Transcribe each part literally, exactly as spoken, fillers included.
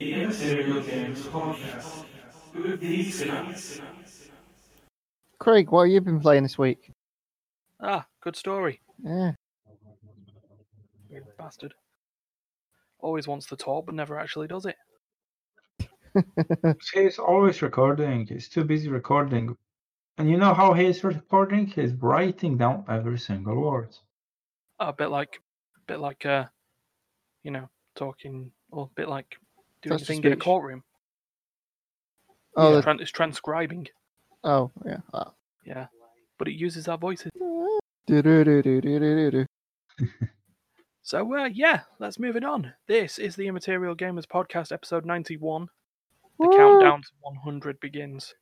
The Immaterial Gamers Podcast with these guys. Craig, what have you been playing this week? Ah, good story. Yeah. Big bastard. Always wants to talk, but never actually does it. He's always recording. He's too busy recording. And you know how he's recording? He's writing down every single word. A bit like, a bit like, uh, you know, talking, or a bit like doing That's a thing in a courtroom. Oh, yeah, it's transcribing. Oh, yeah. Oh. Yeah, but it uses our voices. So, uh, yeah, let's move it on. This is the Immaterial Gamers Podcast, episode ninety-one. The Woo! Countdown to one hundred begins.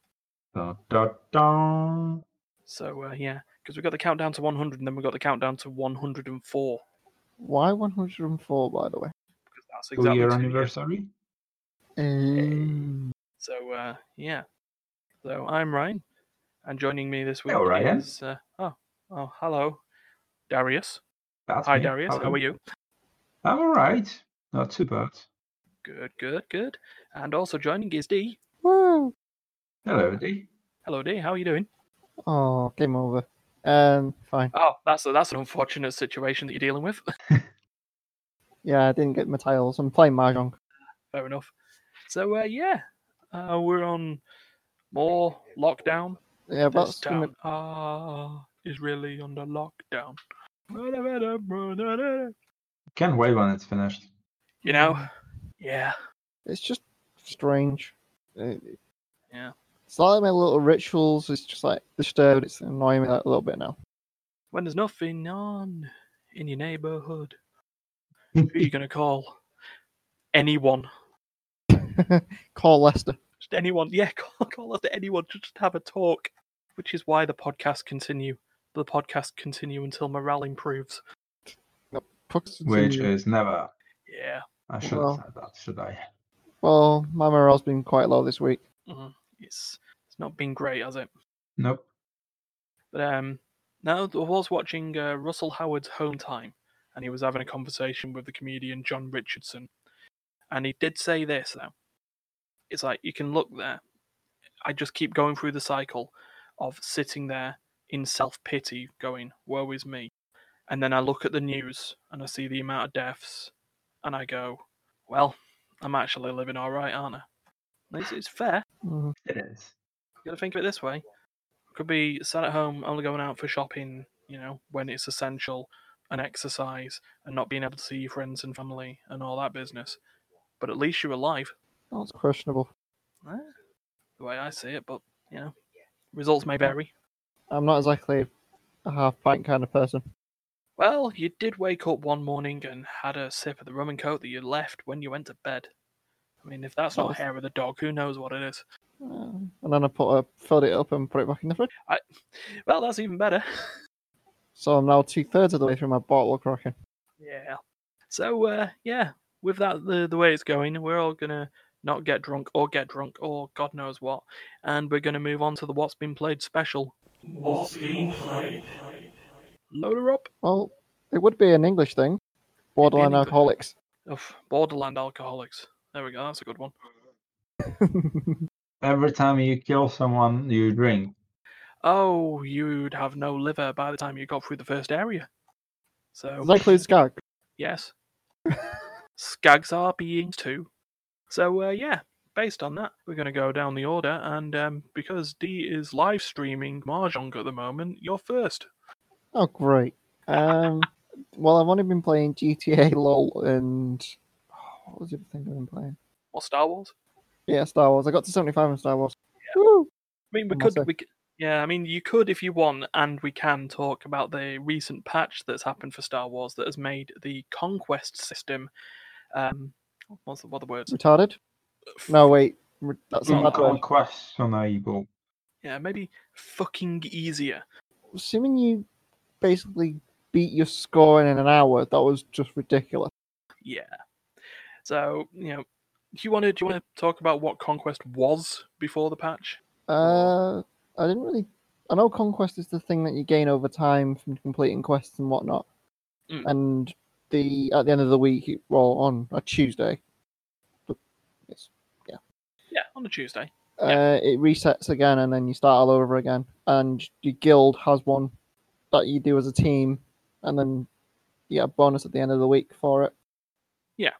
Dun, dun, dun. So, uh, yeah, because we've got the countdown to one hundred, and then we've got the countdown to one hundred four. Why one hundred four, by the way? Because that's exactly two-year anniversary. Um... So, uh, yeah. So, I'm Ryan, and joining me this week hello, Ryan. is... Uh, oh, oh, hello, Dariusz. That's Hi, me. Dariusz. Hello. How are you? I'm all right. Not too bad. Good, good, good. And also joining is Dee. Woo! Hello, Dee. Hello, Dee. How are you doing? Oh, game over. Um, fine. Oh, that's a, that's an unfortunate situation that you're dealing with. Yeah, I didn't get my tiles. I'm playing Mahjong. Fair enough. So, uh, yeah, uh, we're on more lockdown. Yeah, but this town gonna... ah, is really under lockdown. Can't wait when it's finished. You know, yeah. It's just strange. It, yeah. It's like my little rituals. It's just like disturbed. It's annoying me that a little bit now. When there's nothing on in your neighborhood, who are you gonna call? Anyone. Call Lester. Just anyone. Yeah, call, call Lester. Anyone. Just have a talk. Which is why the podcasts continue. The podcast continue until morale improves. Which is never. Yeah. I should well, have said that, should I? Well, my morale's been quite low this week. Mm-hmm. It's it's not been great, has it? Nope. But um, now I was watching uh, Russell Howard's Home Time, and he was having a conversation with the comedian John Richardson, and he did say this though. It's like you can look there. I just keep going through the cycle of sitting there in self-pity going, woe is me. And then I look at the news and I see the amount of deaths and I go, well, I'm actually living all right, aren't I? It's, it's fair. Mm, it is. You got to think of it this way. Could be sat at home only going out for shopping, you know, when it's essential and exercise and not being able to see your friends and family and all that business. But at least you're alive. That's questionable. Eh, the way I see it, but, you know, results may vary. I'm not exactly a half-pint kind of person. Well, you did wake up one morning and had a sip of the rum and coke that you left when you went to bed. I mean, if that's not hair of the dog, who knows what it is? Uh, and then I put a, filled it up and put it back in the fridge. I, well, that's even better. So I'm now two-thirds of the way through my bottle of cracking. Yeah. So, uh, yeah, with that, the, the way it's going, we're all going to not get drunk or get drunk or God knows what. And we're going to move on to the What's Been Played special. What's being played? Load her up. Well, it would be an English thing. Borderland English. Alcoholics. Oh, Borderland Alcoholics. There we go. That's a good one. Every time you kill someone, you drink. Oh, you'd have no liver by the time you got through the first area. So. Does that include Skag? Yes. Skags are beings too. So, uh, yeah. Based on that, we're going to go down the order, and um, because Dee is live streaming Mahjong at the moment, you're first. Oh, great. Um, well, I've only been playing G T A, LOL, and... Oh, what was the other thing I've been playing? What, Star Wars? Yeah, Star Wars. I got to seventy-five in Star Wars. Yeah. Woo! I mean, we could, we could... Yeah, I mean, you could, if you want, and we can talk about the recent patch that's happened for Star Wars that has made the conquest system... Um, what's the, what are the words? Retarded? No, wait. That's not unable. Yeah, maybe fucking easier. Assuming you basically beat your score in an hour, that was just ridiculous. Yeah. So, you know, do you want to do you want to talk about what Conquest was before the patch? Uh, I didn't really. I know Conquest is the thing that you gain over time from completing quests and whatnot. Mm. And the at the end of the week, well, on a Tuesday. Yeah, on a Tuesday. Uh, yeah. It resets again, and then you start all over again. And your guild has one that you do as a team, and then you get a bonus at the end of the week for it. Yeah,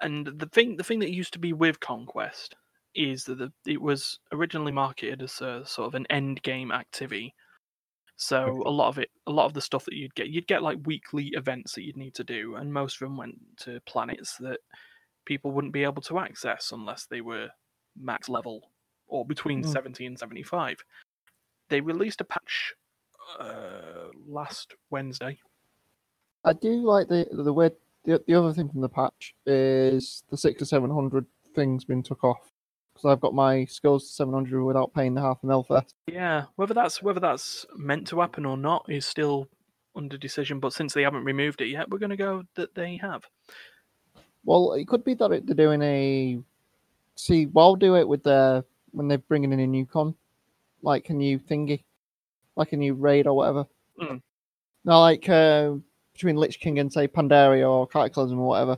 and the thing the thing that used to be with Conquest is that the, it was originally marketed as a, sort of an end game activity. So a lot of it, a lot of the stuff that you'd get, you'd get like weekly events that you'd need to do, and most of them went to planets that people wouldn't be able to access unless they were max level or between mm. seventy and seventy-five. They released a patch uh, last Wednesday. I do like the the weird. The, the other thing from the patch is the six or seven hundred thing's been took off. Because I've got my skills to seven hundred without paying the half a mil first. Yeah, whether that's whether that's meant to happen or not is still under decision. But since they haven't removed it yet, we're going to go that they have. Well, it could be that it, they're doing a. See, well, do it with their when they're bringing in a new con, like a new thingy, like a new raid or whatever. Mm. Now, like uh, between Lich King and say Pandaria or Cataclysm or whatever,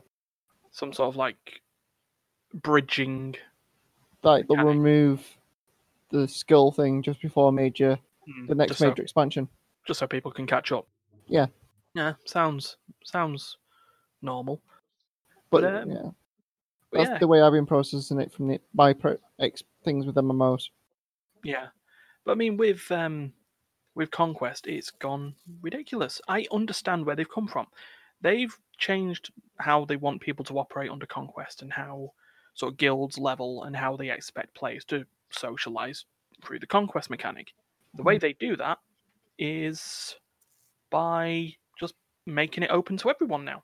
some sort of like bridging. Like they'll remove the skill thing just before major, mm, the next major so, expansion, just so people can catch up. Yeah, yeah, sounds sounds normal. But, but um, yeah, but that's yeah. the way I've been processing it from the by pro, ex, things with M M Os. Yeah, but I mean with um, with Conquest, it's gone ridiculous. I understand where they've come from. They've changed how they want people to operate under Conquest and how. Sort of guilds level and how they expect players to socialise through the conquest mechanic. The way they do that is by just making it open to everyone now.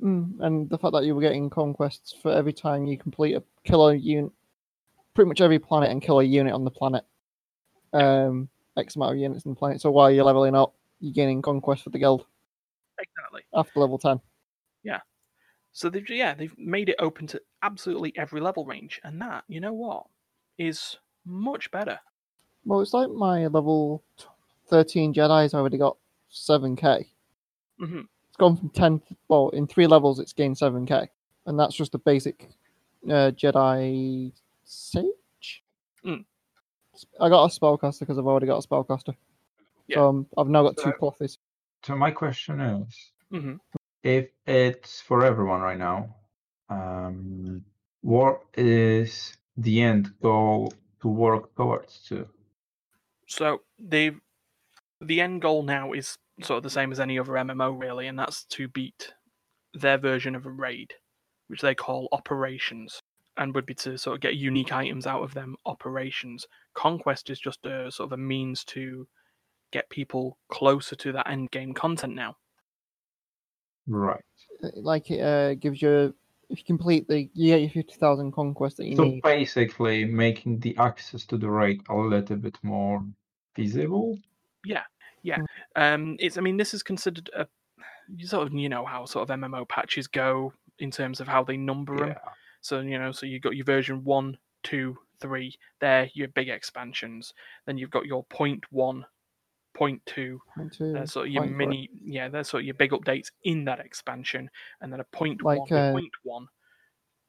Mm, and the fact that you were getting conquests for every time you complete a killer unit, pretty much every planet and kill a unit on the planet. Um, X amount of units on the planet. So while you're leveling up, you're gaining conquest for the guild. Exactly. After level ten. Yeah. So, they've, yeah, they've made it open to absolutely every level range. And that, you know what, is much better. Well, it's like my level thirteen Jedi's already got seven K. Mm-hmm. It's gone from ten... Well, in three levels, it's gained seven K. And that's just a basic uh, Jedi Sage? Mm. I got a Spellcaster because I've already got a Spellcaster. Yeah. So, um, I've now got so, two Clothies. So, my question is... Mm-hmm. If it's for everyone right now, um, what is the end goal to work towards to? So the the end goal now is sort of the same as any other M M O really, and that's to beat their version of a raid, which they call operations, and would be to sort of get unique items out of them operations. Conquest is just a sort of a means to get people closer to that end game content now. Right. Like it uh, gives you, if you complete the, you get your fifty thousand conquests that you so need. So basically making the access to the raid a little bit more feasible? Yeah, yeah. Um, it's. I mean, this is considered a, you sort of, you know, how sort of M M O patches go in terms of how they number them. Yeah. So, you know, so you've got your version one, two, three, they're your big expansions. Then you've got your point one. Point two, point two uh, sort of your mini, three. Yeah, that's sort of your big updates in that expansion, and then a point like, one. Uh, point one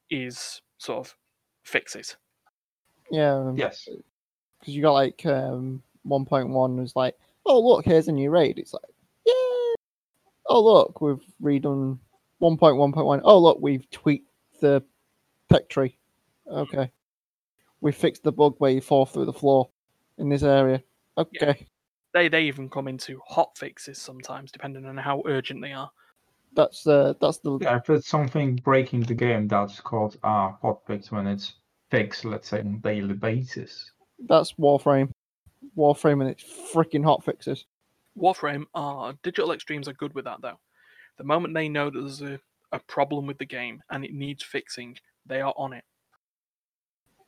is sort of fixes. Yeah. Yes. Because you got like um, one point one was like, oh look, here's a new raid. It's like, yeah. Oh look, we've redone one point one point one. Oh look, we've tweaked the tech tree. Okay. We fixed the bug where you fall through the floor in this area. Okay. Yeah. They they even come into hot fixes sometimes, depending on how urgent they are. That's uh, that's the yeah. If it's something breaking the game, that's called a uh, hot fix when it's fixed, let's say on a daily basis. That's Warframe, Warframe, and it's freaking hot fixes. Warframe are Digital Extremes are good with that though. The moment they know that there's a, a problem with the game and it needs fixing, they are on it.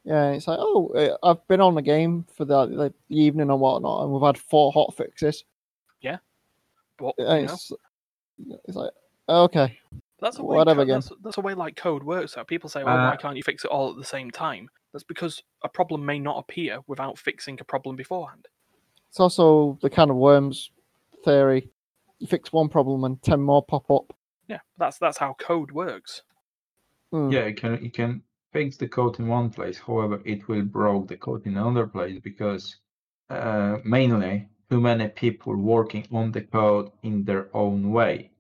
Yeah, it's like, oh, I've been on the game for the, the evening or whatnot, and we've had four hot fixes. Yeah, but it's, it's like, okay, that's a way whatever. Co- that's, that's a way like code works. Though people say, well, uh, why can't you fix it all at the same time? That's because a problem may not appear without fixing a problem beforehand. It's also the kind of worms theory: you fix one problem and ten more pop up. Yeah, that's that's how code works. Mm. Yeah, you can you can. fix the code in one place, however, it will break the code in another place, because uh, mainly too many people working on the code in their own way.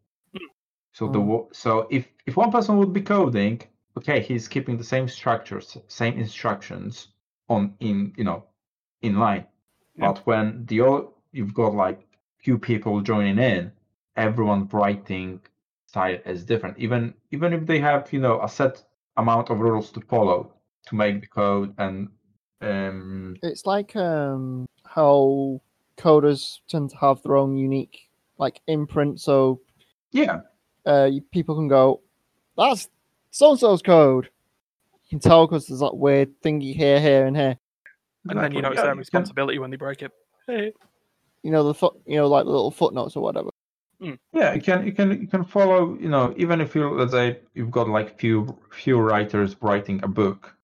So the so if, if one person would be coding, okay, he's keeping the same structures, same instructions on in you know in line. Yeah. But when the all you've got like few people joining in, everyone writing style is different. Even even if they have you know a set amount of rules to follow to make the code, and um, it's like um, how coders tend to have their own unique like imprint. So yeah. Uh, people can go, that's so-and-so's code. You can tell because there's that weird thingy here, here, and here. And then you know it's their responsibility when they break it. Hey. You know the foot, you know, like the little footnotes or whatever. Mm. Yeah, you can, you can, you can follow. You know, even if you let's say you've got like few, few writers writing a book,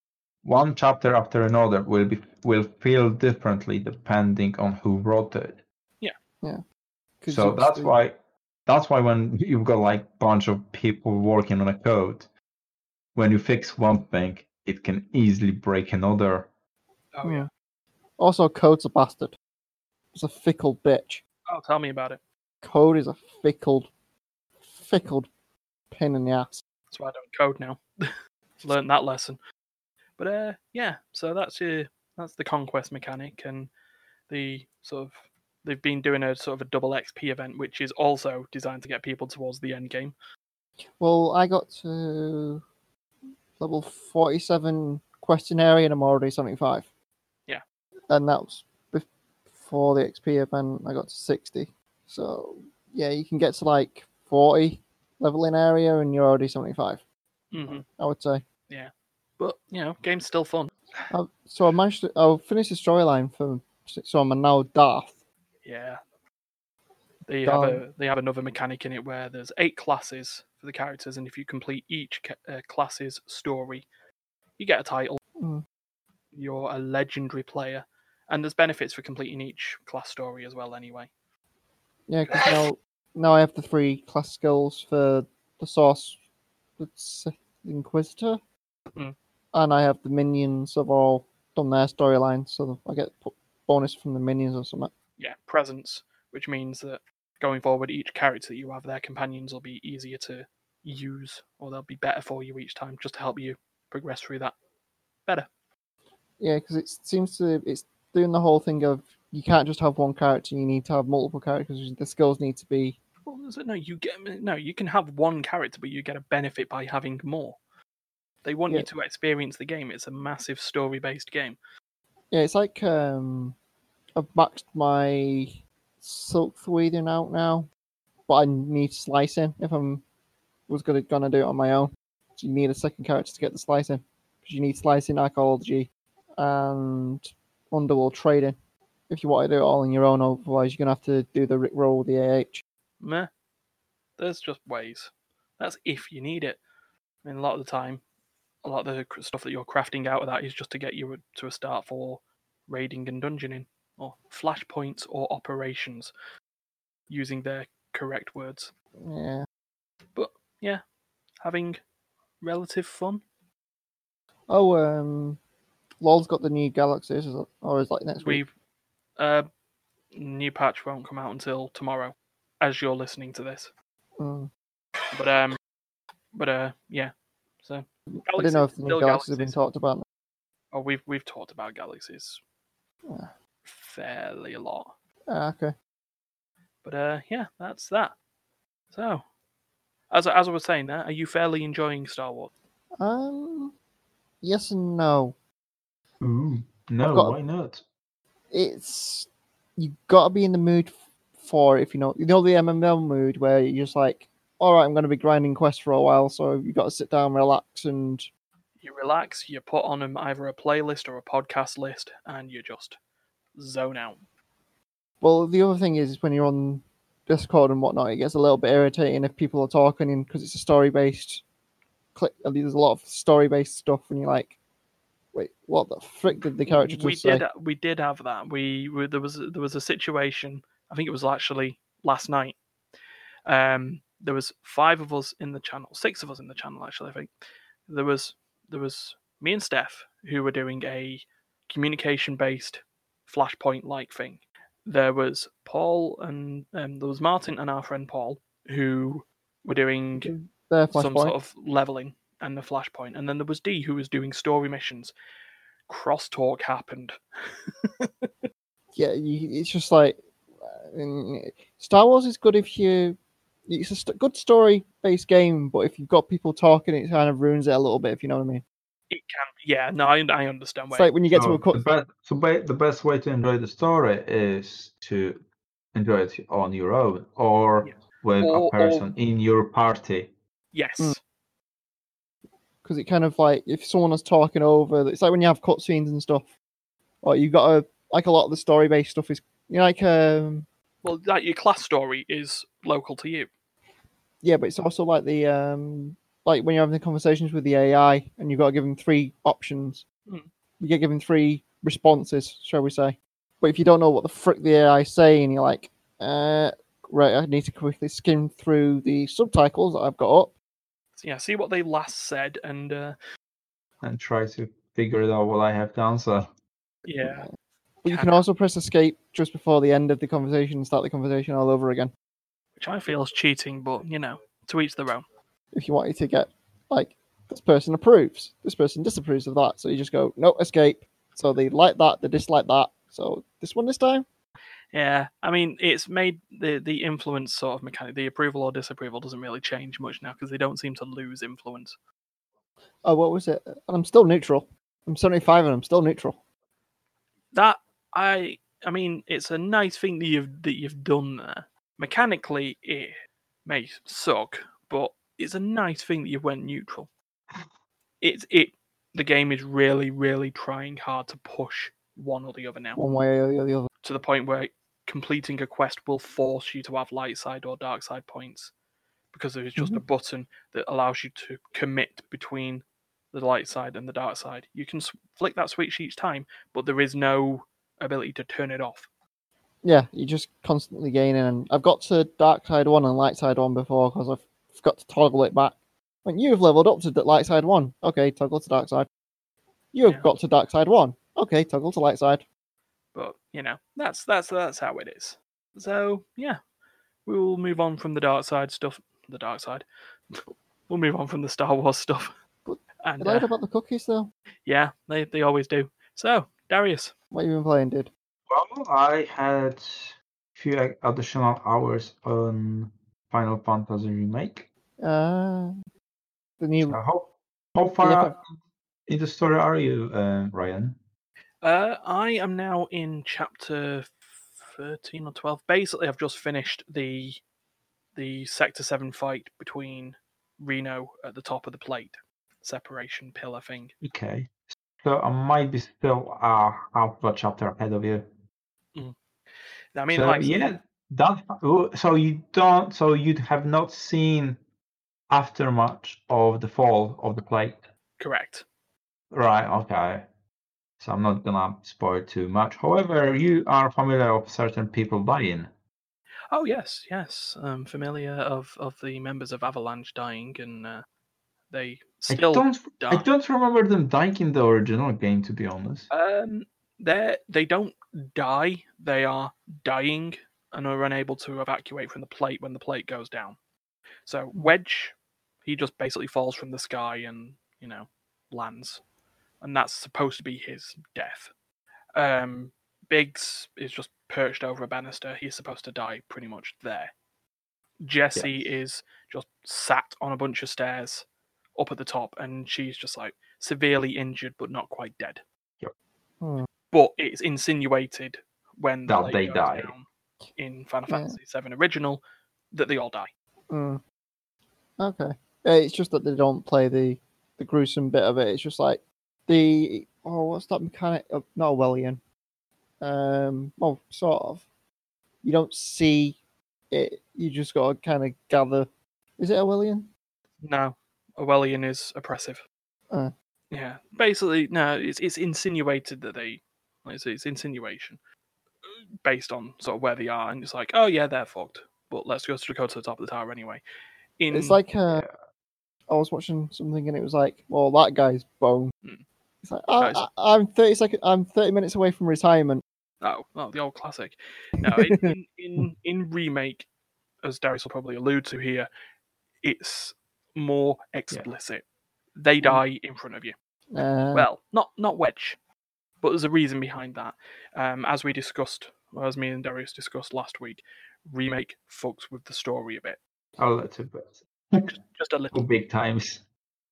one chapter after another will be will feel differently depending on who wrote it. Yeah, yeah. So that's the... why. That's why when you've got like bunch of people working on a code, when you fix one thing, it can easily break another. Oh yeah. Also, code's a bastard. It's a fickle bitch. Oh, tell me about it. Code is a fickle, fickle pin in the ass. That's why I don't code now. Learned that lesson. But uh, yeah. So that's your that's the conquest mechanic, and the sort of. They've been doing a sort of a double X P event, which is also designed to get people towards the end game. Well, I got to level forty-seven question area and I'm already seventy-five. Yeah. And that was before the X P event, I got to sixty. So, yeah, you can get to like forty leveling area and you're already seventy-five. Mm-hmm. I would say. Yeah. But, you know, game's still fun. I've, so I managed to, I'll finish the storyline for, so I'm now Darth. Yeah, they have, a, they have another mechanic in it where there's eight classes for the characters, and if you complete each ca- uh, class's story, you get a title. Mm. You're a legendary player, and there's benefits for completing each class story as well anyway. Yeah, because now, now I have the three class skills for the Source, the Inquisitor, mm. and I have the Minions have all done their storylines, so I get bonus from the Minions or something. Yeah, presence, which means that going forward, each character that you have, their companions will be easier to use, or they'll be better for you each time, just to help you progress through that better. Yeah, because it seems to it's doing the whole thing of you can't just have one character; you need to have multiple characters. The skills need to be. Well, no, you get no. You can have one character, but you get a benefit by having more. They want yeah. you to experience the game. It's a massive story-based game. Yeah, it's like. Um... I've maxed my silk weaving out now, but I need slicing if I'm was gonna gonna do it on my own. So you need a second character to get the slicing, because you need slicing, archaeology, and underworld trading if you want to do it all on your own. Otherwise, you're gonna have to do the rickroll with the A H. Meh, there's just ways. That's if you need it. I mean, a lot of the time, a lot of the stuff that you're crafting out of that is just to get you to a start for raiding and dungeoning. Or flashpoints or operations, using their correct words. Yeah. But, yeah, having relative fun. Oh, um, LoL's got the new galaxies, or is like next We've, week? Uh, new patch won't come out until tomorrow, as you're listening to this. Mm. But, um, but, uh, yeah. So, galaxies, I don't know if the new galaxies, galaxies have been talked about. Oh, we've, we've talked about galaxies. Yeah. Fairly a lot. Uh, okay. But uh, yeah, that's that. So, as as I was saying, that are you fairly enjoying Star Wars? Um, yes and no. Ooh, no, got, why not? It's you got to be in the mood for it if you know you know the M M O mood where you're just like, all right, I'm going to be grinding quests for a while, so you got to sit down, relax, and you relax. You put on them either a playlist or a podcast list, and you just. Zone out. Well, the other thing is when you're on Discord and whatnot, it gets a little bit irritating if people are talking because it's a story-based clip. There's a lot of story-based stuff, and you're like, "Wait, what the frick did the character just we say?" We did. We did have that. We, we there was there was a situation. I think it was actually last night. Um, there was five of us in the channel, six of us in the channel actually. I think there was there was me and Steph, who were doing a communication-based Flashpoint-like thing. There was Paul and um, there was Martin and our friend Paul who were doing some sort of leveling and the Flashpoint. And then there was Dee who was doing story missions. Crosstalk happened. Yeah, you, it's just like Star Wars is good if you. It's a st- good story-based game, but if you've got people talking, it kind of ruins it a little bit. If you know what I mean. It can, yeah. No, I, I understand. It's like when you get no, to a the best, so ba- the best way to enjoy the story is to enjoy it on your own or yeah. with or, a person or... in your party. Yes. Because mm. it kind of like if someone is talking over, it's like when you have cutscenes and stuff. Or you got a like a lot of the story-based stuff is you know, like um. Well, like your class story is local to you. Yeah, but it's also like the um. Like when you're having the conversations with the A I and you've got to give them three options, mm. you get given three responses, shall we say. But if you don't know what the frick the A I is saying, you're like, uh, right, I need to quickly skim through the subtitles that I've got up. Yeah, see what they last said and... Uh... And try to figure it out what I have to answer. Yeah. But you can also press escape just before the end of the conversation and start the conversation all over again. Which I feel is cheating, but, you know, to each their own. If you wanted to get, like, this person approves, this person disapproves of that. So you just go, no, escape. So they like that, they dislike that. So this one this time? Yeah, I mean, it's made the, the influence sort of mechanic. The approval or disapproval doesn't really change much now because they don't seem to lose influence. Oh, what was it? And I'm still neutral. I'm seventy-five and I'm still neutral. That, I I mean, it's a nice thing that you've, that you've done there. Mechanically, it may suck, but it's a nice thing that you went neutral. It's it. The game is really, really trying hard to push one or the other now. One way or the other. To the point where completing a quest will force you to have light side or dark side points, because there is just mm-hmm. a button that allows you to commit between the light side and the dark side. You can flick that switch each time, but there is no ability to turn it off. Yeah, you're just constantly gaining. And I've got to dark side one and light side one before because I've got to toggle it back. When you've leveled up to light side one, okay, toggle to dark side. You've yeah. got to dark side one, okay, toggle to light side. But you know, that's that's that's how it is. So yeah, we will move on from the dark side stuff. The dark side. We'll move on from the Star Wars stuff. But and I heard uh, about the cookies though. Yeah, they they always do. So Darius, what have you been playing, dude? Well, I had a few additional hours on Final Fantasy Remake. Uh, the new. Uh, how, how far yeah. in the story are you, uh, Ryan? Uh, I am now in chapter thirteen or twelve. Basically, I've just finished the the Sector seven fight between Reno at the top of the plate separation pillar thing. Okay, so I might be still uh, half a chapter ahead of you. Mm. I mean, so, like yeah. That, so you don't. So you have not seen after much of the fall of the plate. Correct. Right. Okay. So I'm not gonna spoil too much. However, you are familiar of certain people dying. Oh yes, yes. I'm familiar of, of the members of Avalanche dying, and uh, they still. I don't. Die. I don't remember them dying in the original game, to be honest. Um, they they don't die. They are dying and are unable to evacuate from the plate when the plate goes down. So Wedge, he just basically falls from the sky and, you know, lands. And that's supposed to be his death. Um, Biggs is just perched over a banister. He's supposed to die pretty much there. Jessie yes. is just sat on a bunch of stairs up at the top, and she's just, like, severely injured but not quite dead. Yep. Hmm. But it's insinuated when the plate goes die. Down. In Final yeah. Fantasy seven Original, that they all die. Mm. Okay. It's just that they don't play the, the gruesome bit of it. It's just like the... Oh, what's that mechanic? Oh, not Orwellian. Um, well, sort of. You don't see it. You just got to kind of gather. Is it Orwellian? No. Orwellian is oppressive. Uh. Yeah. Basically, no, it's it's insinuated that they... It's, it's insinuation. Based on sort of where they are, and it's like, oh yeah, they're fucked. But let's go to go to the top of the tower anyway. In... It's like uh, I was watching something, and it was like, well, that guy's bone. Mm. It's like, oh, I, I'm thirty seconds. I'm thirty minutes away from retirement. Oh, well, the old classic. No, in, in, in in remake, as Darius will probably allude to here, it's more explicit. Yeah. They die in front of you. Uh... Well, not not Wedge, but there's a reason behind that. Um, as we discussed, as me and Darius discussed last week, remake fucks with the story a bit. Oh, that's a bit. Just, just a little. Big times.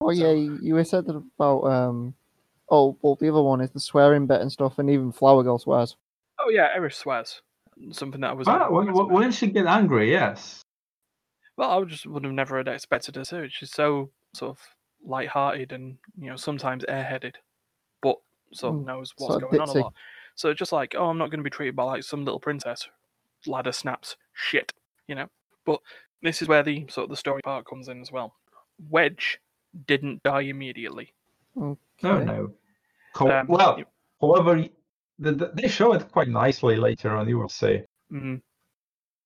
Oh yeah, you, you said that about. Um... Oh, well, the other one is the swearing bit and stuff, and even Flower Girl swears. Oh, yeah, Eris swears. Something that I was... Ah, when, when she get angry, yes. Well, I just would have never had expected her to. She's so sort of light-hearted and, you know, sometimes airheaded, but sort of mm, knows what's going ditzy. on a lot. So just like, oh, I'm not going to be treated by, like, some little princess. Ladder snaps. Shit. You know? But this is where the sort of the story part comes in as well. Wedge didn't die immediately. Okay. No, no. Co- um, well, however, the, the, they show it quite nicely later on, you will see. Mm-hmm.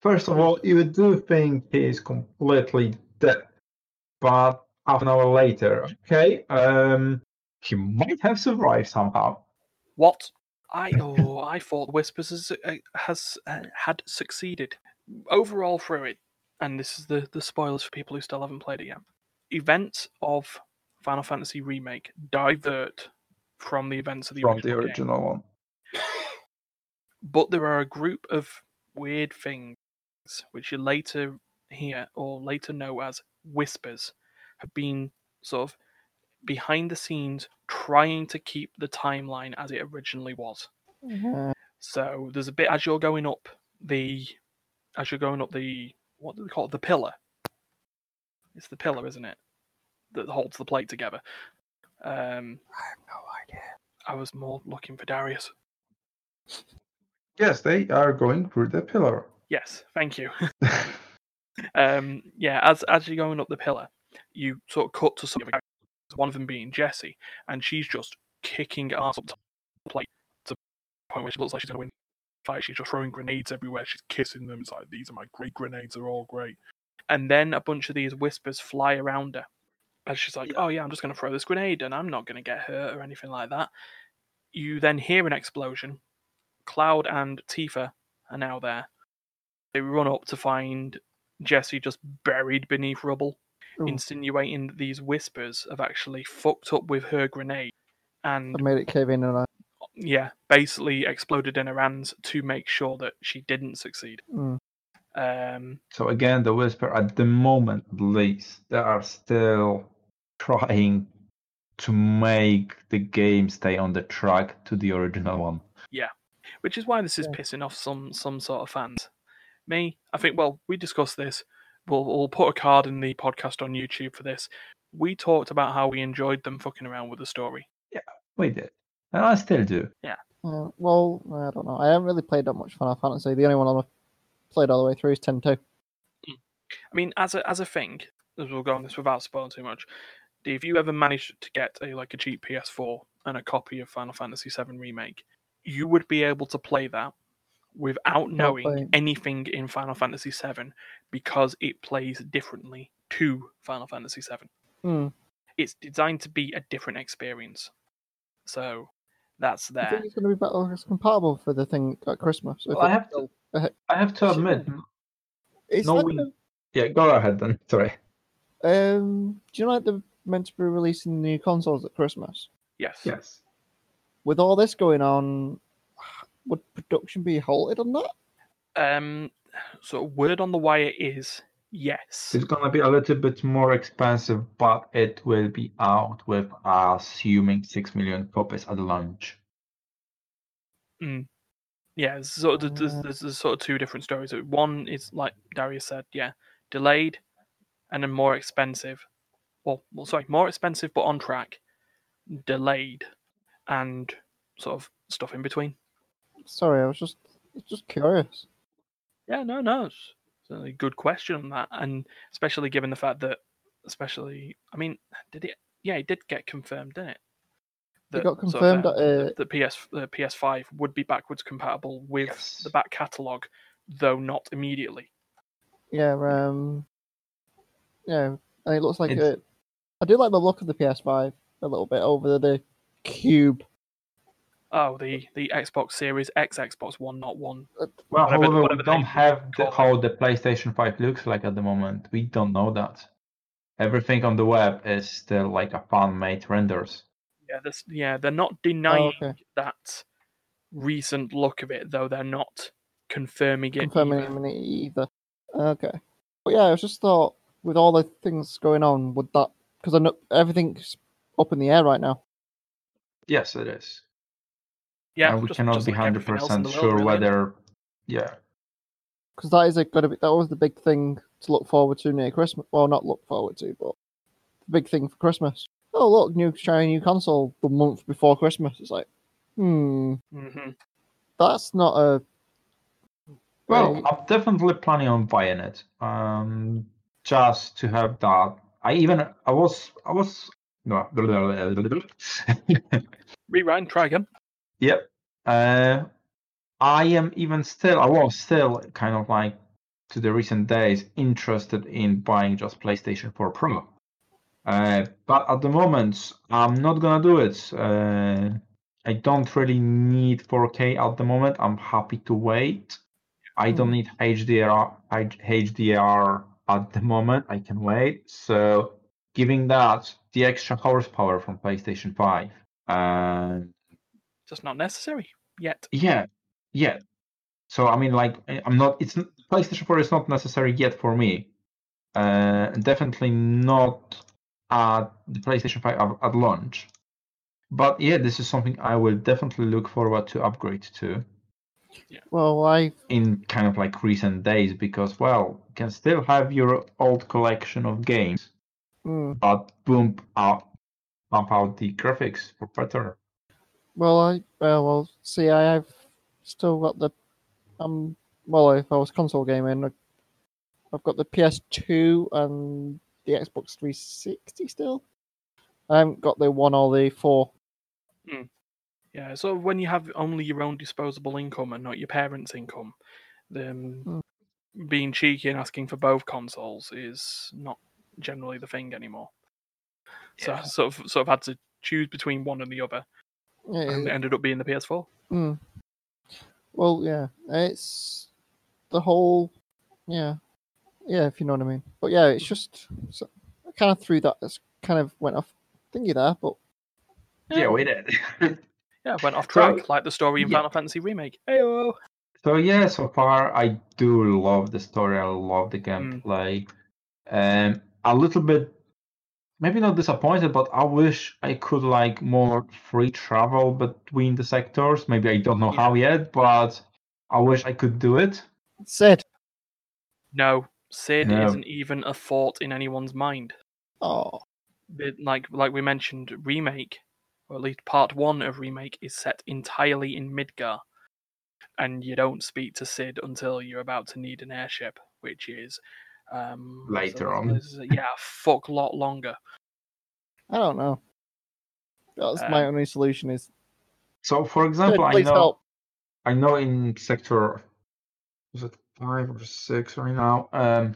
First of all, you do think he is completely dead, but half an hour later, okay, um, he might have survived somehow. What? I oh, I thought Whispers has, uh, has uh, had succeeded. Overall through it, and this is the, the spoilers for people who still haven't played it yet, events of Final Fantasy Remake divert from the events of the from original, the original one. But there are a group of weird things which you later hear or later know as whispers have been sort of behind the scenes trying to keep the timeline as it originally was. Mm-hmm. So there's a bit as you're going up the as you're going up the what do they call it? The pillar. It's the pillar, isn't it? That holds the plate together. Um, I have no idea. I was more looking for Darius. Yes, they are going through the pillar. Yes, thank you. um, yeah, as as you're going up the pillar, you sort of cut to some of the characters, one of them being Jessie, and she's just kicking ass up to the plate to the point where she looks like she's going to win the fight. She's just throwing grenades everywhere. She's kissing them. It's like, these are my great grenades. They're all great. And then a bunch of these whispers fly around her. And she's like, oh yeah, I'm just going to throw this grenade and I'm not going to get hurt or anything like that. You then hear an explosion. Cloud and Tifa are now there. They run up to find Jessie just buried beneath rubble, Ooh. insinuating that these whispers have actually fucked up with her grenade. And I made it cave in and I... Yeah, basically exploded in her hands to make sure that she didn't succeed. Mm. Um, so again, the whisper, at the moment at least, they are still... trying to make the game stay on the track to the original one. Yeah, which is why this is yeah. pissing off some some sort of fans. Me, I think, well, we discussed this. We'll, we'll put a card in the podcast on YouTube for this. We talked about how we enjoyed them fucking around with the story. Yeah, we did. And I still do. Yeah. Uh, well, I don't know. I haven't really played that much Final Fantasy. The only one I've played all the way through is ten two. I mean, as a, as a thing, as we'll go on this without spoiling too much, if you ever managed to get a like a cheap P S four and a copy of Final Fantasy seven Remake, you would be able to play that without knowing anything in Final Fantasy seven because it plays differently to Final Fantasy seven. Mm. It's designed to be a different experience. So that's there. I think it's going to be better compatible for the thing at Christmas. Well, I, have to, I have to admit... Knowing... A... Yeah, go ahead then. Sorry. Um, do you know like the... meant to be releasing the new consoles at Christmas. Yes. Yes. With all this going on, would production be halted on that? Um, so word on the wire is yes. It's going to be a little bit more expensive, but it will be out with uh, assuming six million copies at launch. Mm. Yeah, so there's, there's, there's, there's sort of two different stories. One is, like Darius said, yeah, delayed and then more expensive. Well, well, sorry, more expensive but on track, delayed, and sort of stuff in between. Sorry, I was just just curious. Yeah, no, no, it's a good question on that, and especially given the fact that, especially, I mean, did it? Yeah, it did get confirmed, didn't it? That, it got confirmed sort of, uh, that uh, the PS the P S five would be backwards compatible with yes. the back catalogue, though not immediately. Yeah, um, yeah, and it looks like it's... it. I do like the look of the P S five a little bit over the Cube. Oh, the, the Xbox Series X, Xbox One, not One. Well, whatever, however, whatever we don't have the, how the PlayStation five looks like at the moment. We don't know that. Everything on the web is still like a fan-made renders. Yeah, this, yeah, they're not denying oh, okay. that recent look of it, though they're not confirming it. Confirming it either. Okay. But yeah, I just thought, with all the things going on, would that... Because I know everything's up in the air right now. Yes, it is. Yeah, and we just, cannot just be like one hundred percent world, sure really. whether, yeah. Because that is a going to be that was the big thing to look forward to near Christmas. Well, not look forward to, but the big thing for Christmas. Oh, look, new shiny new console the month before Christmas. It's like, hmm, mm-hmm. that's not a. Well, a... I'm definitely planning on buying it, um, just to have that. I even I was I was no. Rewind, try again. Yep, uh, I am even still, I was still kind of like, to the recent days, interested in buying just PlayStation four Pro. Uh, but at the moment, I'm not going to do it. Uh, I don't really need four K at the moment. I'm happy to wait. I don't need H D R, H D R at the moment. I can wait. So giving that the extra horsepower from PlayStation five. Uh, Just not necessary yet. Yeah, yeah. So I mean, like, I'm not. It's PlayStation four is not necessary yet for me. Uh, definitely not at the PlayStation five at, at launch. But yeah, this is something I will definitely look forward to upgrade to. Yeah. Well, I in kind of like recent days because well, you can still have your old collection of games, mm. but boom up, bump out the graphics for better. Well, I uh, well see. I, I've still got the um. Well, if I was console gaming, I've got the P S two and the Xbox three sixty still. I haven't got the one or the four. Mm. Yeah. So when you have only your own disposable income and not your parents' income, then mm. being cheeky and asking for both consoles is not generally the thing anymore. Yeah. So sort of sort of had to choose between one and the other. Yeah, and it ended up being the P S four. Mm. Well, yeah, it's the whole, yeah, yeah, if you know what I mean. But yeah, it's just so I kind of threw that. It's kind of went off thingy there, but yeah, yeah we did. yeah, went off track so, like the story in yeah. Final Fantasy Remake. Heyo. So yeah, so far I do love the story. I love the gameplay. Mm. Um, a little bit. Maybe not disappointed, but I wish I could like more free travel between the sectors. Maybe I don't know yeah. how yet, but I wish I could do it. Cid. No, Cid no. isn't even a thought in anyone's mind. Oh, it, like like we mentioned, Remake, or at least part one of Remake, is set entirely in Midgar, and you don't speak to Cid until you're about to need an airship, which is. Um, Later so on, yeah, a fuck lot longer. I don't know. That's uh, my only solution is. So, for example, I know, help. I know in sector, was it five or six right now? Um,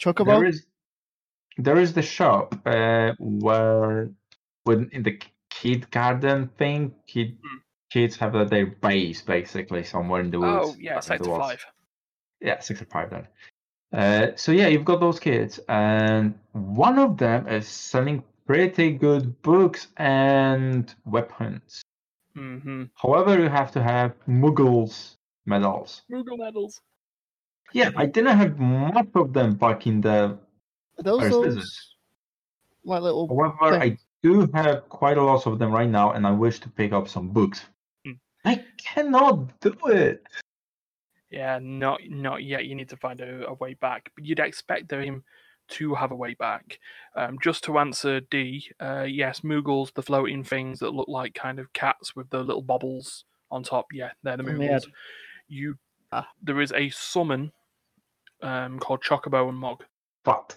Chocobo. There is, there is the shop uh, where, when in the kid garden thing, kid mm. kids have uh, their base basically somewhere in the woods. Oh yeah, sector five. Yeah, sector five then. Uh, so yeah, you've got those kids, and one of them is selling pretty good books and weapons. Mm-hmm. However, you have to have Moogle's medals. Moogle medals. Yeah, I didn't have much of them back in the those first visit. Like little. However, thing. I do have quite a lot of them right now, and I wish to pick up some books. Mm. I cannot do it. Yeah, not not yet. You need to find a, a way back. But you'd expect them to have a way back. Um, just to answer D, uh, yes, Moogles, the floating things that look like kind of cats with the little bobbles on top. Yeah, they're the Moogles. Oh, you, ah. There is a summon um, called Chocobo and Mog. Fat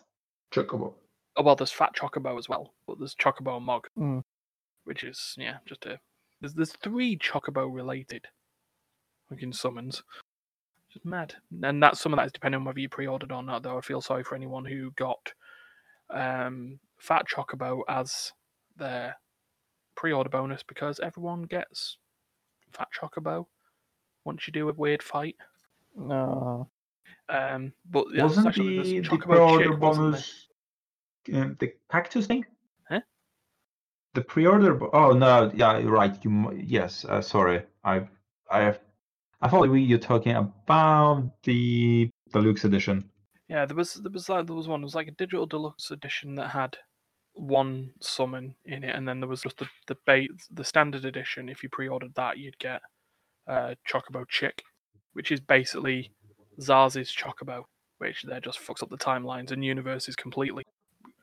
Chocobo. Oh, well, there's Fat Chocobo as well, but there's Chocobo and Mog, mm. which is, yeah, just a... There's, there's three Chocobo-related fucking summons. Just mad. And that's some of that is depending on whether you pre-ordered or not, though. I feel sorry for anyone who got um, Fat Chocobo as their pre-order bonus because everyone gets Fat Chocobo once you do a weird fight. No. Um, but wasn't actually, the, the pre-order chick, bonus um, the cactus thing? Huh? The pre-order. Bo- oh no, yeah, you're right. You yes. Uh, sorry, I I have. I thought we were talking about the deluxe edition. Yeah, there was there was like there was one. It was like a digital deluxe edition that had one summon in it, and then there was just the the bait, the standard edition. If you pre-ordered that, you'd get uh, Chocobo Chick, which is basically Zaz's Chocobo, which there just fucks up the timelines and universes completely.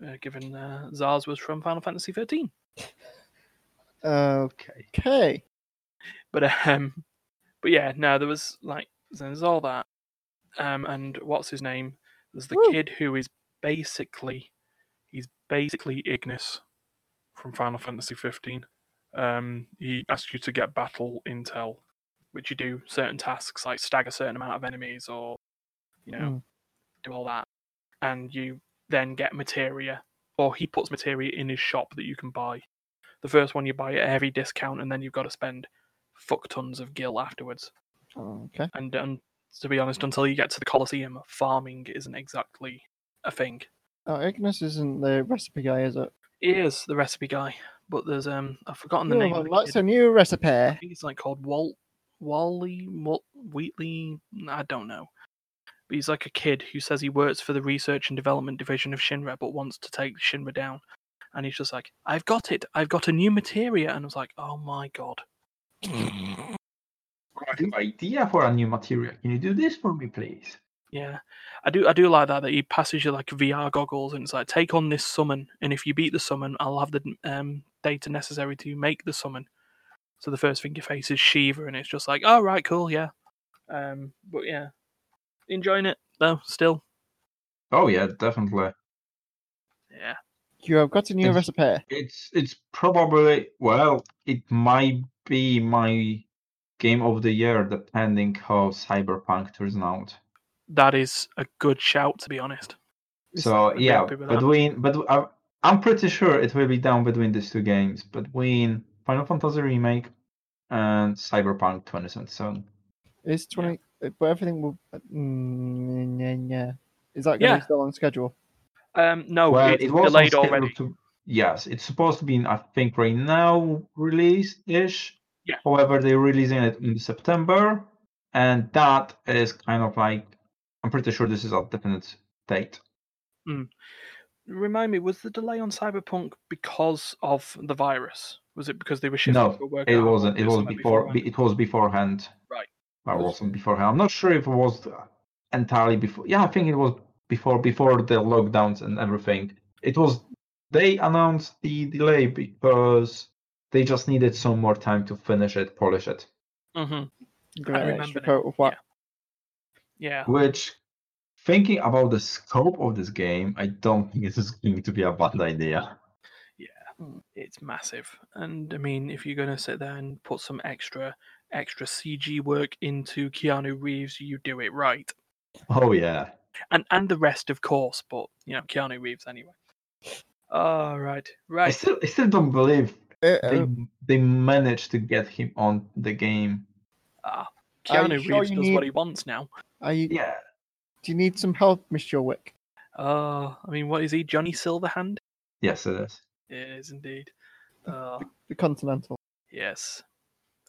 Uh, given uh, Zaz was from Final Fantasy thirteen. Okay. Okay. But um. But yeah, no, there was like there's all that, um, and what's his name? There's the Woo. kid who is basically he's basically Ignis from Final Fantasy fifteen. Um, he asks you to get battle intel, which you do certain tasks like stag a certain amount of enemies or you know mm. do all that, and you then get materia, or he puts materia in his shop that you can buy. The first one you buy at a heavy discount, and then you've got to spend fuck tons of gil afterwards. Oh, okay. And, and to be honest, until you get to the Colosseum, farming isn't exactly a thing. Oh, Ignis isn't the recipe guy, is it? He is the recipe guy, but there's um, I've forgotten the oh, name. Well, that's a new recipe. I think it's like called Walt, Wally, Walt, Wheatley. I don't know. But he's like a kid who says he works for the Research and Development Division of Shinra, but wants to take Shinra down. And he's just like, I've got it. I've got a new materia. And I was like, oh my god. Quite an idea for a new material. Can you do this for me, please? Yeah, I do. I do like that. That he passes you like V R goggles, and it's like take on this summon, and if you beat the summon, I'll have the um, data necessary to make the summon. So the first thing you face is Shiva, and it's just like, oh right, cool, yeah. Um, but yeah, enjoying it though still. Oh yeah, definitely. Yeah, you have got a new it's, recipe. It's it's probably well, it might be my game of the year, depending how Cyberpunk turns out. That is a good shout, to be honest. So I'm yeah, between but uh, I'm pretty sure it will be down between these two games, between Final Fantasy Remake and Cyberpunk twenty seventy-seven. Is twenty, yeah. But everything will. Mm, yeah, yeah, is that going yeah. to be still on schedule? Um, no, well, it's it was delayed already. To, yes, it's supposed to be, I think, right now released ish. Yeah. However, they're releasing it in September, and that is kind of like, I'm pretty sure this is a definite date. Mm. Remind me, was the delay on Cyberpunk because of the virus? Was it because they were shifting? No, it wasn't. It was before. Beforehand? It was beforehand. Right. Or it wasn't beforehand. I'm not sure if it was entirely before. Yeah, I think it was before before the lockdowns and everything. It was. They announced the delay because they just needed some more time to finish it, polish it. Mm-hmm. Great. I remember it. Yeah. yeah. Which, thinking about the scope of this game, I don't think this is going to be a bad idea. Yeah, it's massive. And, I mean, if you're going to sit there and put some extra extra C G work into Keanu Reeves, you do it right. Oh, yeah. And, and the rest, of course, but, you know, Keanu Reeves anyway. All right. Right. I still, I still don't believe They, they managed to get him on the game. Ah, Keanu sure Reeves does need... what he wants now. Are you... Yeah. Do you need some help, Mister Wick? Uh, I mean, what is he, Johnny Silverhand? Yes, it is. It is indeed. Uh, the, the Continental. Yes.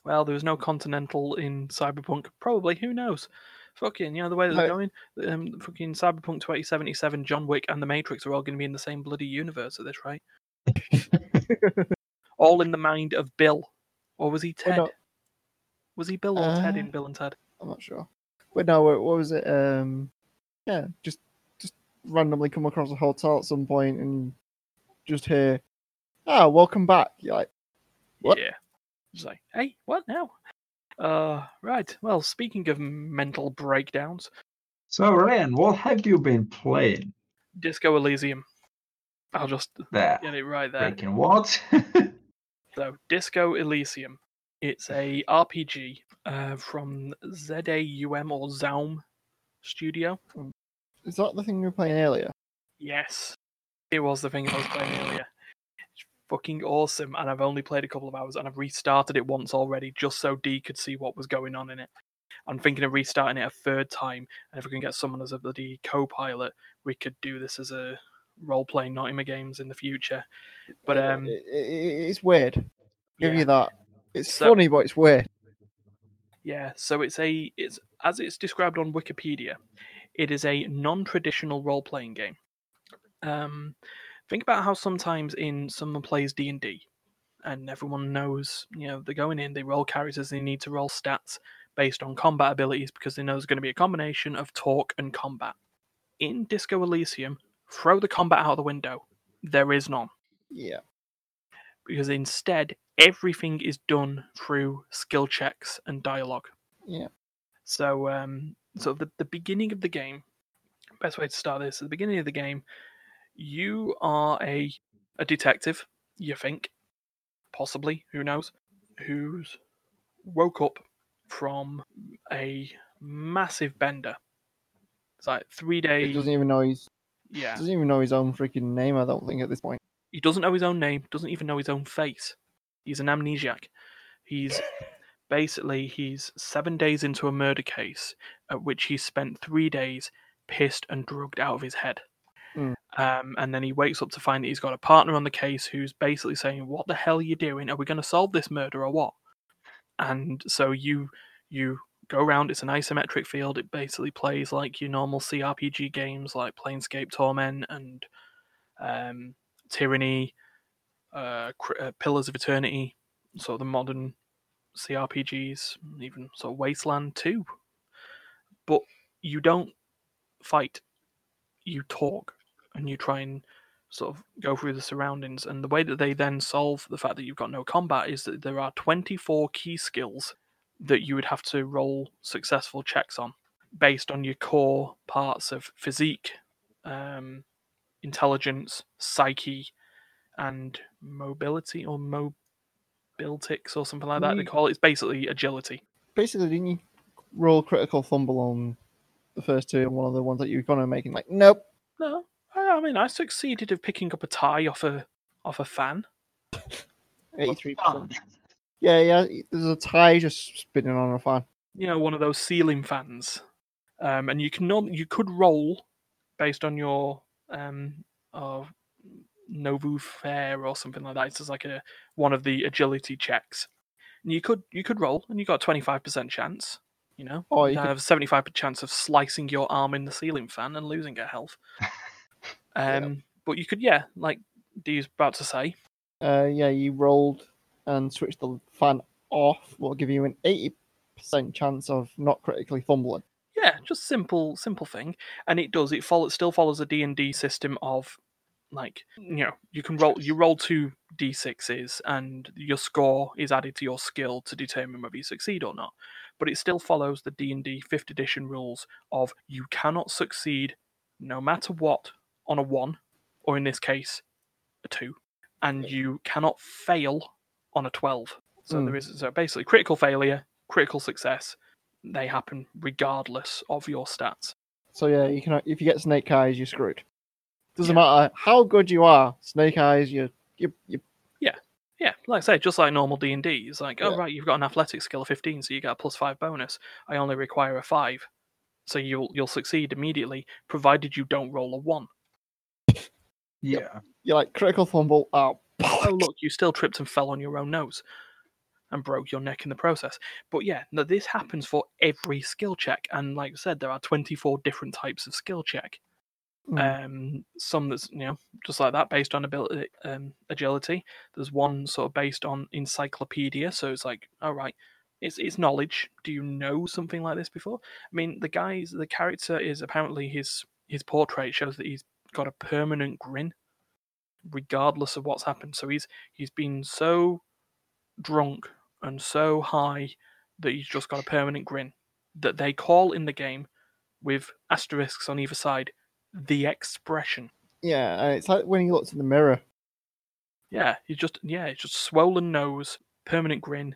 Well, there was no Continental in Cyberpunk. Probably, who knows? Fucking, you know, the way that they're going. Um, fucking Cyberpunk twenty seventy-seven, John Wick and The Matrix are all going to be in the same bloody universe at this rate. All in the mind of Bill. Or was he Ted? Oh, was he Bill or uh, Ted in Bill and Ted? I'm not sure. But no, what was it? Um, yeah, just just randomly come across a hotel at some point and just hear, ah, oh, welcome back. You're like, what? Yeah. Just like, hey, what now? Uh, right. Well, speaking of mental breakdowns. So, Ryan, what have you been playing? Disco Elysium. I'll just there. get it right there. Breaking what? So, Disco Elysium. It's a R P G uh, from Z A U M or Z A U M studio. Is that the thing we were playing earlier? Yes. It was the thing I was playing earlier. It's fucking awesome, and I've only played a couple of hours, and I've restarted it once already just so Dee could see what was going on in it. I'm thinking of restarting it a third time, and if we can get someone as a bloody co-pilot, we could do this as a role-playing Nottingham games in the future. But um, it, it, it's weird. Give yeah. you that. It's so funny, but it's weird. Yeah. So it's a it's as it's described on Wikipedia, it is a non-traditional role-playing game. Um, think about how sometimes in someone plays D and D, and everyone knows, you know, they're going in, they roll characters, they need to roll stats based on combat abilities because they know there's going to be a combination of talk and combat. In Disco Elysium, throw the combat out the window. There is none. Yeah. Because instead, everything is done through skill checks and dialogue. Yeah. So, um, so the, the beginning of the game, best way to start this, at the beginning of the game, you are a a detective, you think, possibly, who knows, who's woke up from a massive bender. It's like three days. He doesn't even know his. Yeah. Doesn't even know his own freaking name. I don't think at this point. He doesn't know his own name. Doesn't even know his own face. He's an amnesiac. He's basically he's seven days into a murder case, at which he spent three days pissed and drugged out of his head. Mm. Um, and then he wakes up to find that he's got a partner on the case who's basically saying, "What the hell are you doing? Are we going to solve this murder or what?" And so you you go around, it's an isometric field, it basically plays like your normal C R P G games like Planescape Torment and um, Tyranny, uh, uh, Pillars of Eternity, sort of the modern C R P Gs, even sort of Wasteland too. But you don't fight, you talk, and you try and sort of go through the surroundings, and the way that they then solve the fact that you've got no combat is that there are twenty-four key skills that you would have to roll successful checks on based on your core parts of physique, um, intelligence, psyche, and mobility or mobiltics or something like that. You, they call it. It's basically agility. Basically, didn't you roll critical fumble on the first two and one of the ones that you were going to make? And like, nope. No. I mean, I succeeded in picking up a tie off a off a fan. eighty-three percent. Yeah, yeah. There's a tie just spinning on a fan. You know, one of those ceiling fans. Um, and you can not, you could roll based on your um, uh, Novu Fair or something like that. It's just like a one of the agility checks. And you could you could roll, and you got a twenty-five percent chance. You know, oh, you could have a seventy-five percent chance of slicing your arm in the ceiling fan and losing a health. Um, yep. But you could, yeah, like Dee was about to say. Uh, yeah, you rolled and switched the fan off. Will give you an eighty percent chance of not critically fumbling. Yeah, just simple, simple thing. And it does. It follow, it still follows a D and D system of, like, you know, you can roll. You roll two d sixes, and your score is added to your skill to determine whether you succeed or not. But it still follows the D and D fifth edition rules of you cannot succeed, no matter what, on a one, or in this case, a two, and you cannot fail on a twelve. So mm. there is so basically critical failure, critical success. They happen regardless of your stats. So yeah, you can if you get snake eyes, you're screwed. Doesn't yeah. matter how good you are, snake eyes, you you you. Yeah, yeah. Like I say, just like normal D and D, it's like, oh yeah. right, you've got an athletic skill of fifteen, so you get a plus five bonus. I only require a five, so you'll you'll succeed immediately, provided you don't roll a one. Yeah. Yep. You're like, critical fumble. Oh, oh, look, you still tripped and fell on your own nose and broke your neck in the process. But yeah, no, this happens for every skill check. And like I said, there are twenty-four different types of skill check. Mm. Um, some that's, you know, just like that, based on ability, um, agility. There's one sort of based on encyclopedia. So it's like, all right, it's, it's knowledge. Do you know something like this before? I mean, the guy's, the character is apparently his, his portrait shows that he's got a permanent grin regardless of what's happened, so he's he's been so drunk and so high that he's just got a permanent grin that they call in the game, with asterisks on either side, the expression. Yeah, it's like when he looks in the mirror. Yeah, he's just yeah it's just swollen nose, permanent grin,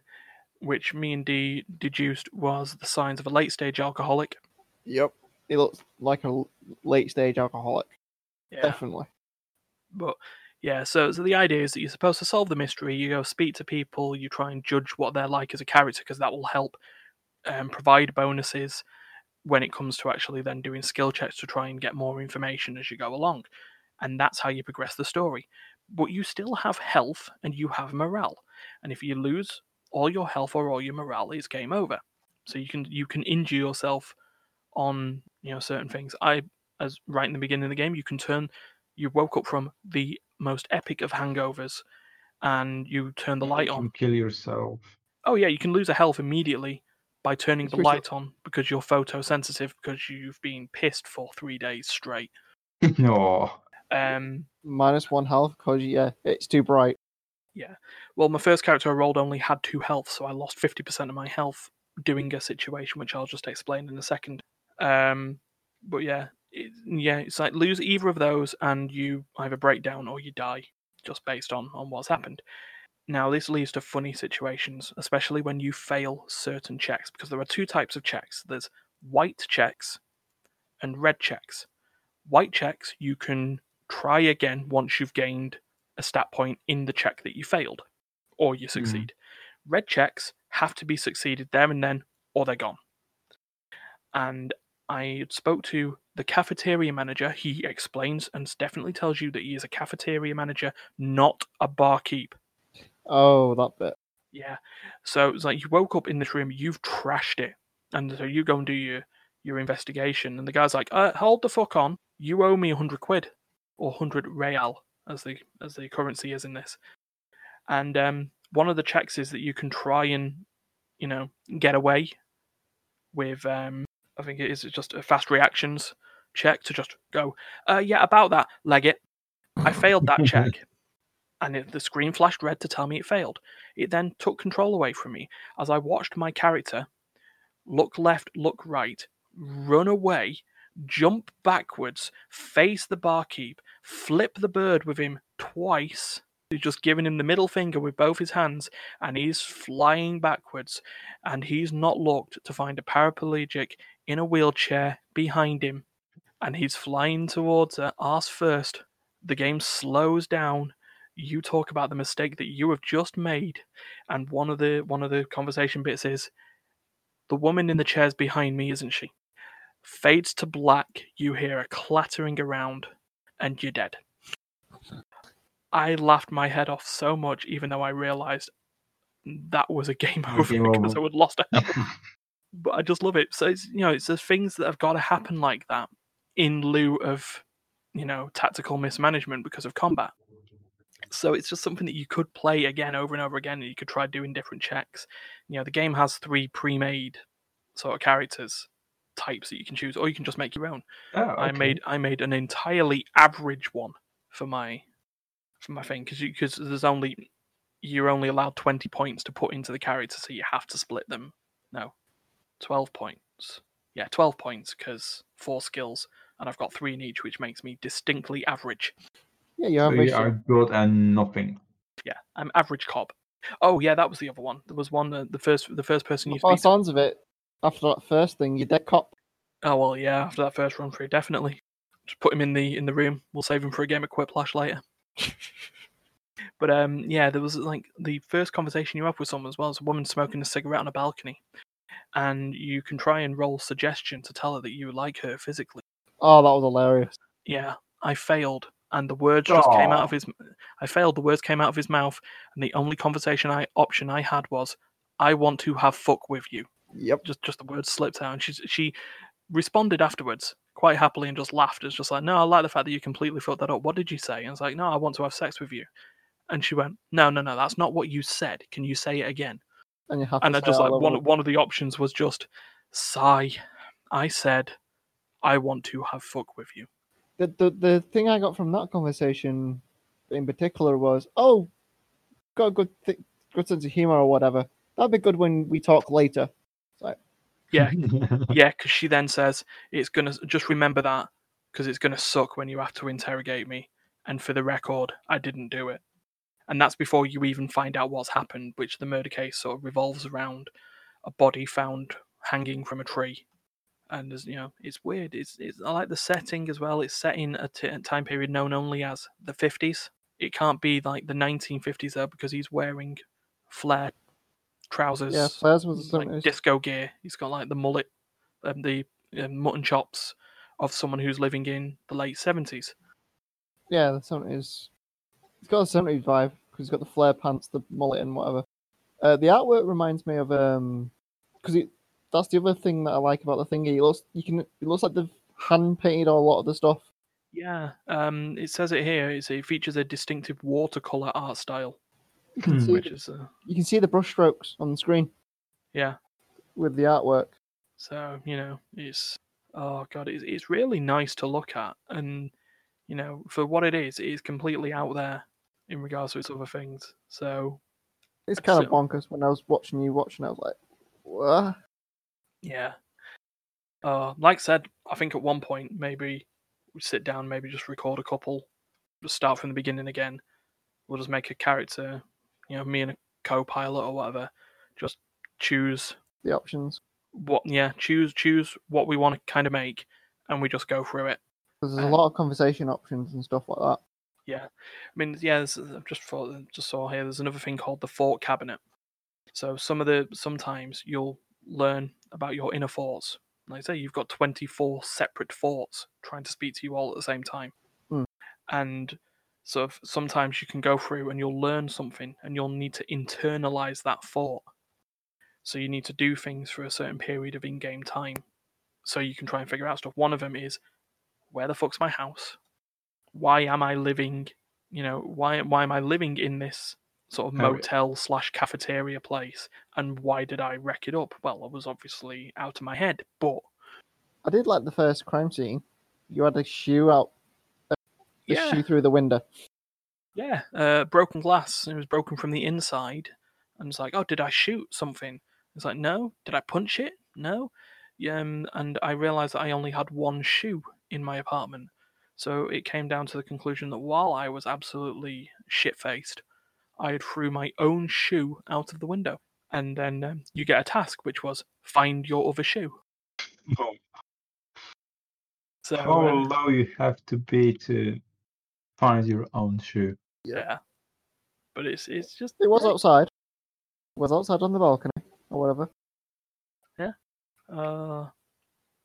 which me and Dee deduced was the signs of a late stage alcoholic. Yep, he looks like a late stage alcoholic. Yeah. Definitely. But Yeah, so, so the idea is that you're supposed to solve the mystery, you go speak to people, you try and judge what they're like as a character, because that will help um, provide bonuses when it comes to actually then doing skill checks to try and get more information as you go along. And that's how you progress the story. But you still have health and you have morale. And if you lose all your health or all your morale, it's game over. So you can you can injure yourself on, you know, certain things. I, as right in the beginning of the game, you can turn... You woke up from the most epic of hangovers and you turn the light on. You kill yourself. Oh yeah, you can lose a health immediately by turning it's the light so- on because you're photosensitive because you've been pissed for three days straight. No. Um, Minus one health because, yeah, it's too bright. Yeah. Well, my first character I rolled only had two health, so I lost fifty percent of my health doing a situation, which I'll just explain in a second. Um, but yeah, it, yeah, it's like lose either of those and you either break down or you die, just based on, on what's happened. Now, this leads to funny situations, especially when you fail certain checks, because there are two types of checks. There's white checks and red checks. White checks, you can try again once you've gained a stat point in the check that you failed, or you succeed. Mm. Red checks have to be succeeded there and then, or they're gone. And I spoke to the cafeteria manager. He explains and definitely tells you that he is a cafeteria manager, not a barkeep. Oh, that bit. Yeah. So it's like you woke up in this room, you've trashed it. And so you go and do your, your investigation. And the guy's like, uh, hold the fuck on. You owe me one hundred quid or one hundred real as the, as the currency is in this. And um, one of the checks is that you can try and, you know, get away with... Um, I think it is just a fast reactions check to just go, uh, yeah, about that, leg it. I failed that check. And it, the screen flashed red to tell me it failed. It then took control away from me as I watched my character look left, look right, run away, jump backwards, face the barkeep, flip the bird with him twice. He's just giving him the middle finger with both his hands, and he's flying backwards. And he's not looked to find a paraplegic in a wheelchair behind him, and he's flying towards her, arse first. The game slows down. You talk about the mistake that you have just made, and one of the one of the conversation bits is, the woman in the chair's behind me, isn't she? Fades to black. You hear a clattering around, and you're dead. I laughed my head off so much, even though I realised that was a game over because I would lost a head. But I just love it. So it's, you know, it's the things that have got to happen like that in lieu of, you know, tactical mismanagement because of combat. So it's just something that you could play again over and over again, and you could try doing different checks. You know, the game has three pre-made sort of characters types that you can choose, or you can just make your own. Oh, okay. I made I made an entirely average one for my for my thing because because there's only you're only allowed twenty points to put into the character, so you have to split them. No. twelve points. Yeah, twelve points, because four skills, and I've got three in each, which makes me distinctly average. Yeah, you're average. So you are good and nothing. Yeah, I'm average cop. Oh, yeah, that was the other one. There was one, uh, the first the first person you speak to. By the sounds of it, after that first thing, you're dead cop. Oh, well, yeah, after that first run-through, definitely. Just put him in the in the room. We'll save him for a game of Quiplash later. But, um, yeah, there was, like, the first conversation you have with someone as well is a woman smoking a cigarette on a balcony. And you can try and roll suggestion to tell her that you like her physically. Oh, that was hilarious. Yeah, I failed. And the words just Aww. came out of his... I failed, the words came out of his mouth. And the only conversation I option I had was, I want to have fuck with you. Yep. Just just the words slipped out. And she, she responded afterwards quite happily and just laughed. It's just like, no, I like the fact that you completely fucked that up. What did you say? And it's like, no, I want to have sex with you. And she went, no, no, no, that's not what you said. Can you say it again? And, you have to and I just like one, one of the options was just sigh. I said, I want to have fuck with you. The, the the thing I got from that conversation in particular was, oh, got a good th- good sense of humor or whatever. That'd be good when we talk later. So. Yeah, yeah, because she then says it's gonna just remember that because it's gonna suck when you have to interrogate me. And for the record, I didn't do it. And that's before you even find out what's happened, which the murder case sort of revolves around a body found hanging from a tree. And, you know, it's weird. It's, it's I like the setting as well. It's set in a, t- a time period known only as the fifties. it can't be like the nineteen fifties though, because he's wearing flare trousers. Yeah, flares was the like disco gear. He's got like the mullet and the uh, mutton chops of someone who's living in the late seventies. Yeah, the seventies. He's got a seventies vibe because he's got the flare pants, the mullet, and whatever. Uh, the artwork reminds me of um, because that's the other thing that I like about the thing. He looks, you can, it looks like they've hand painted a lot of the stuff. Yeah, um, it says it here. It's, it features a distinctive watercolor art style. You can, see, which is, uh... you can see the brushstrokes on the screen. Yeah, with the artwork. So you know, it's oh god, it's it's really nice to look at, and you know, for what it is, it is completely out there in regards to its other things. So it's kind so, of bonkers. When I was watching you watching, I was like, what? Yeah. Uh, like I said, I think at one point maybe we sit down, maybe just record a couple, just start from the beginning again. We'll just make a character, you know, me and a co-pilot or whatever. Just choose the options. What? Yeah, choose choose what we want to kind of make, and we just go through it. Because there's um, a lot of conversation options and stuff like that. Yeah, I mean, yeah. I've just thought, just saw here. There's another thing called the thought cabinet. So some of the sometimes you'll learn about your inner thoughts. Like I say, you've got twenty-four separate thoughts trying to speak to you all at the same time, mm. and so if, sometimes you can go through and you'll learn something, and you'll need to internalize that thought. So you need to do things for a certain period of in-game time, so you can try and figure out stuff. One of them is, where the fuck's my house? Why am I living? You know, why why am I living in this sort of motel slash cafeteria place? And why did I wreck it up? Well, I was obviously out of my head, but I did like the first crime scene. You had a shoe out, a yeah. shoe through the window. Yeah, uh, broken glass. It was broken from the inside, and it's like, oh, did I shoot something? It's like, no. Did I punch it? No. Um, and I realised that I only had one shoe in my apartment. So it came down to the conclusion that while I was absolutely shit-faced, I had threw my own shoe out of the window. And then um, you get a task, which was, find your other shoe. Oh. So, How um, low you have to be to find your own shoe. Yeah. But it's it's just... It was outside. It was outside on the balcony, or whatever. Yeah. Uh,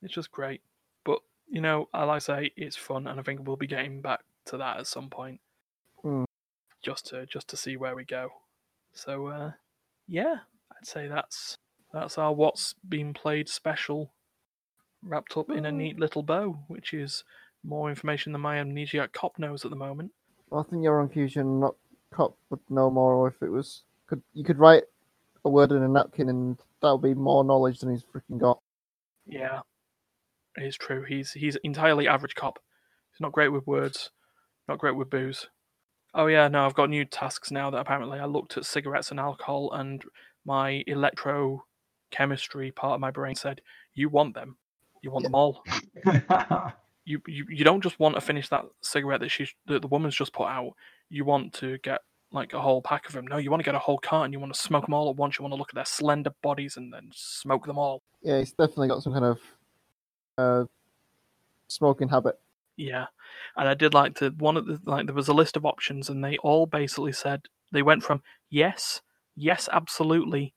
it's just great. But, you know, like I say, it's fun, and I think we'll be getting back to that at some point. Mm. Just to just to see where we go. So, uh, yeah, I'd say that's that's our What's Been Played special, wrapped up Ooh. in a neat little bow, which is more information than my amnesiac cop knows at the moment. Well, I think you're on Fusion, not cop, but no more. Or if it was, could you could write a word in a napkin, and that'll be more knowledge than he's freaking got. Yeah. It's true. He's he's entirely average cop. He's not great with words, not great with booze. Oh yeah, no, I've got new tasks now that apparently I looked at cigarettes and alcohol, and my electrochemistry part of my brain said, "You want them? You want yeah. them all? you, you you don't just want to finish that cigarette that she that the woman's just put out. You want to get like a whole pack of them. No, you want to get a whole carton. You want to smoke them all at once. You want to look at their slender bodies and then smoke them all." Yeah, he's definitely got some kind of Uh, smoking habit. Yeah, and I did like to one of the like there was a list of options, and they all basically said they went from yes, yes, absolutely,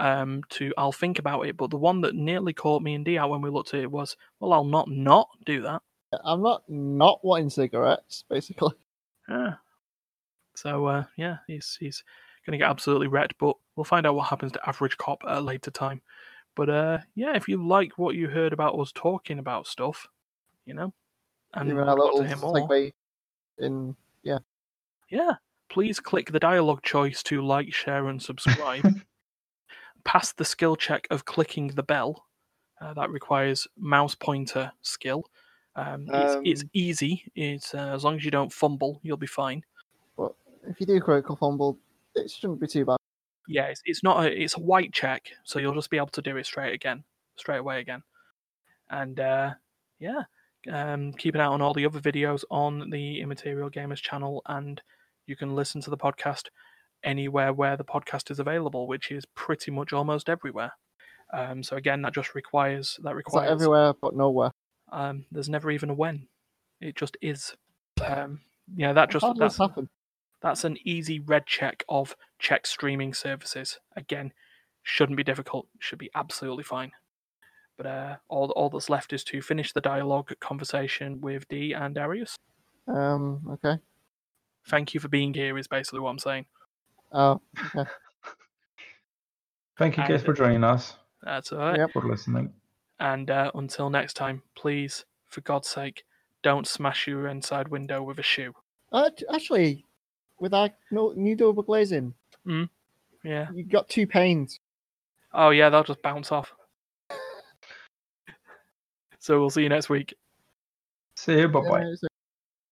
um, to I'll think about it. But the one that nearly caught me and D out when we looked at it was, well, I'll not not do that. I'm not not wanting cigarettes, basically. Yeah. So uh, yeah, he's he's gonna get absolutely wrecked, but we'll find out what happens to average cop at a later time. But, uh, yeah, if you like what you heard about us talking about stuff, you know, and you want to hear more, in, yeah. yeah, please click the dialogue choice to like, share, and subscribe. Pass the skill check of clicking the bell. Uh, that requires mouse pointer skill. Um, um, it's, it's easy. It's uh, as long as you don't fumble, you'll be fine. But if you do critical fumble, it shouldn't be too bad. Yeah, it's, it's not a, it's a white check, so you'll just be able to do it straight again, straight away again. And uh, yeah, um, keep an eye on all the other videos on the Immaterial Gamers channel, and you can listen to the podcast anywhere where the podcast is available, which is pretty much almost everywhere. Um, so again, that just requires that requires it's everywhere but nowhere. Um, there's never even a when; it just is. Um, yeah, that just How does that's, happen? That's an easy red check of check streaming services. Again, shouldn't be difficult. Should be absolutely fine. But uh, all all that's left is to finish the dialogue conversation with Dee and Dariusz. Um. Okay. Thank you for being here is basically what I'm saying. Oh. Okay. Thank you guys for joining us. That's all right. Yep. For listening. And uh, until next time, please, for God's sake, don't smash your inside window with a shoe. Uh, actually, with our new double glazing, mm. yeah, you got two panes. Oh yeah, they'll just bounce off. So we'll see you next week. See you. Bye bye. Yeah,